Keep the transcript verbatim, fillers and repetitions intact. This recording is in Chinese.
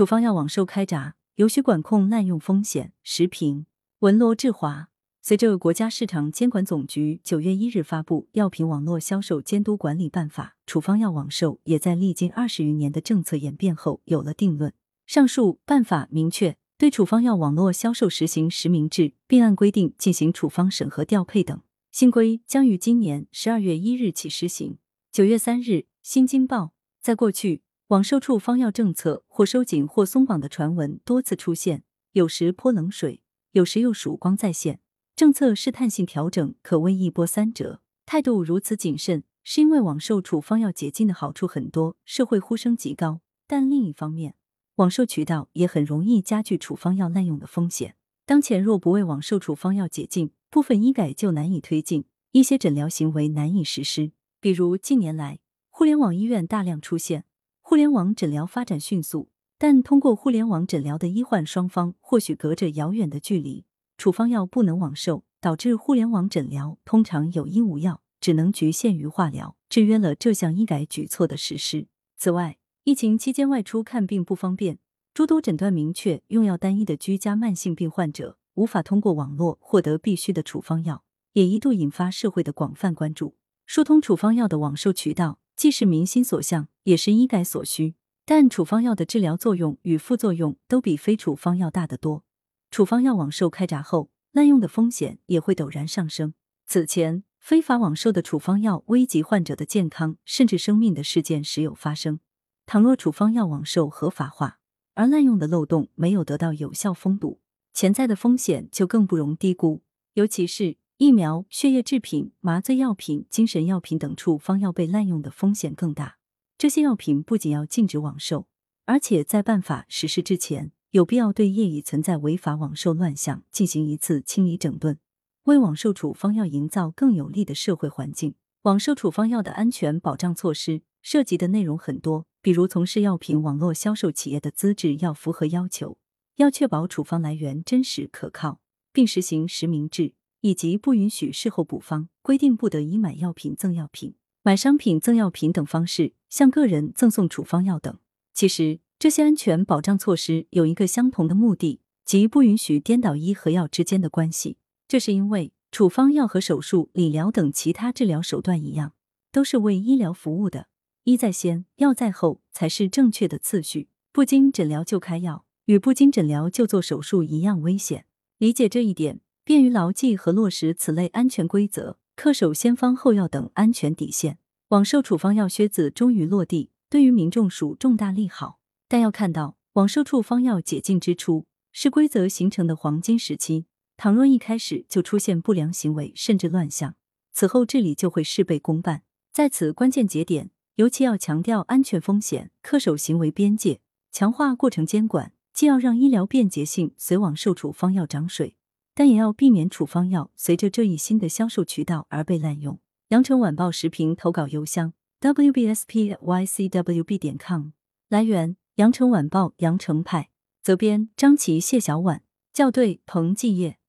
处方药网售开闸，有序管控滥用风险。时评：文罗志华。随着国家市场监管总局九月一日发布《药品网络销售监督管理办法》，处方药网售也在历经二十余年的政策演变后有了定论。上述办法明确对处方药网络销售实行实名制，并按规定进行处方审核调配等。新规将于今年十二月一日起施行。九月三日，新京报。在过去，网售处方药政策或收紧或松绑的传闻多次出现，有时泼冷水，有时又曙光再现。政策试探性调整可谓一波三折，态度如此谨慎，是因为网售处方药解禁的好处很多，社会呼声极高，但另一方面，网售渠道也很容易加剧处方药滥用的风险。当前若不为网售处方药解禁，部分医改就难以推进，一些诊疗行为难以实施。比如近年来，互联网医院大量出现，互联网诊疗发展迅速，但通过互联网诊疗的医患双方或许隔着遥远的距离。处方药不能网售，导致互联网诊疗通常有医无药，只能局限于化疗，制约了这项医改举措的实施。此外，疫情期间外出看病不方便，诸多诊断明确用药单一的居家慢性病患者无法通过网络获得必需的处方药，也一度引发社会的广泛关注。疏通处方药的网售渠道，既是民心所向，也是医改所需。但处方药的治疗作用与副作用都比非处方药大得多。处方药网售开闸后，滥用的风险也会陡然上升。此前，非法网售的处方药危及患者的健康甚至生命的事件时有发生。倘若处方药网售合法化，而滥用的漏洞没有得到有效封堵，潜在的风险就更不容低估。尤其是疫苗、血液制品、麻醉药品、精神药品等处方药被滥用的风险更大。这些药品不仅要禁止网售，而且在办法实施之前，有必要对业已存在违法网售乱象进行一次清理整顿，为网售处方药营造更有利的社会环境。网售处方药的安全保障措施涉及的内容很多，比如从事药品网络销售企业的资质要符合要求，要确保处方来源真实可靠，并实行实名制，以及不允许事后补方，规定不得以买药品赠药品、买商品赠药品等方式向个人赠送处方药等。其实这些安全保障措施有一个相同的目的，即不允许颠倒医和药之间的关系。这是因为处方药和手术、理疗等其他治疗手段一样，都是为医疗服务的，医在先，药在后才是正确的次序。不经诊疗就开药，与不经诊疗就做手术一样危险。理解这一点，便于牢记和落实此类安全规则，恪守先方后药等安全底线。网售处方药靴子终于落地，对于民众属重大利好。但要看到，网售处方药解禁之初是规则形成的黄金时期，倘若一开始就出现不良行为甚至乱象，此后治理就会事倍功半。在此关键节点，尤其要强调安全风险，恪守行为边界，强化过程监管，既要让医疗便捷性随网售处方药涨水，但也要避免处方药随着这一新的销售渠道而被滥用。羊城晚报时评投稿邮箱 w b s p y c w b 点 com， 来源羊城晚报羊城派，责编张琪谢小婉，校对彭继业。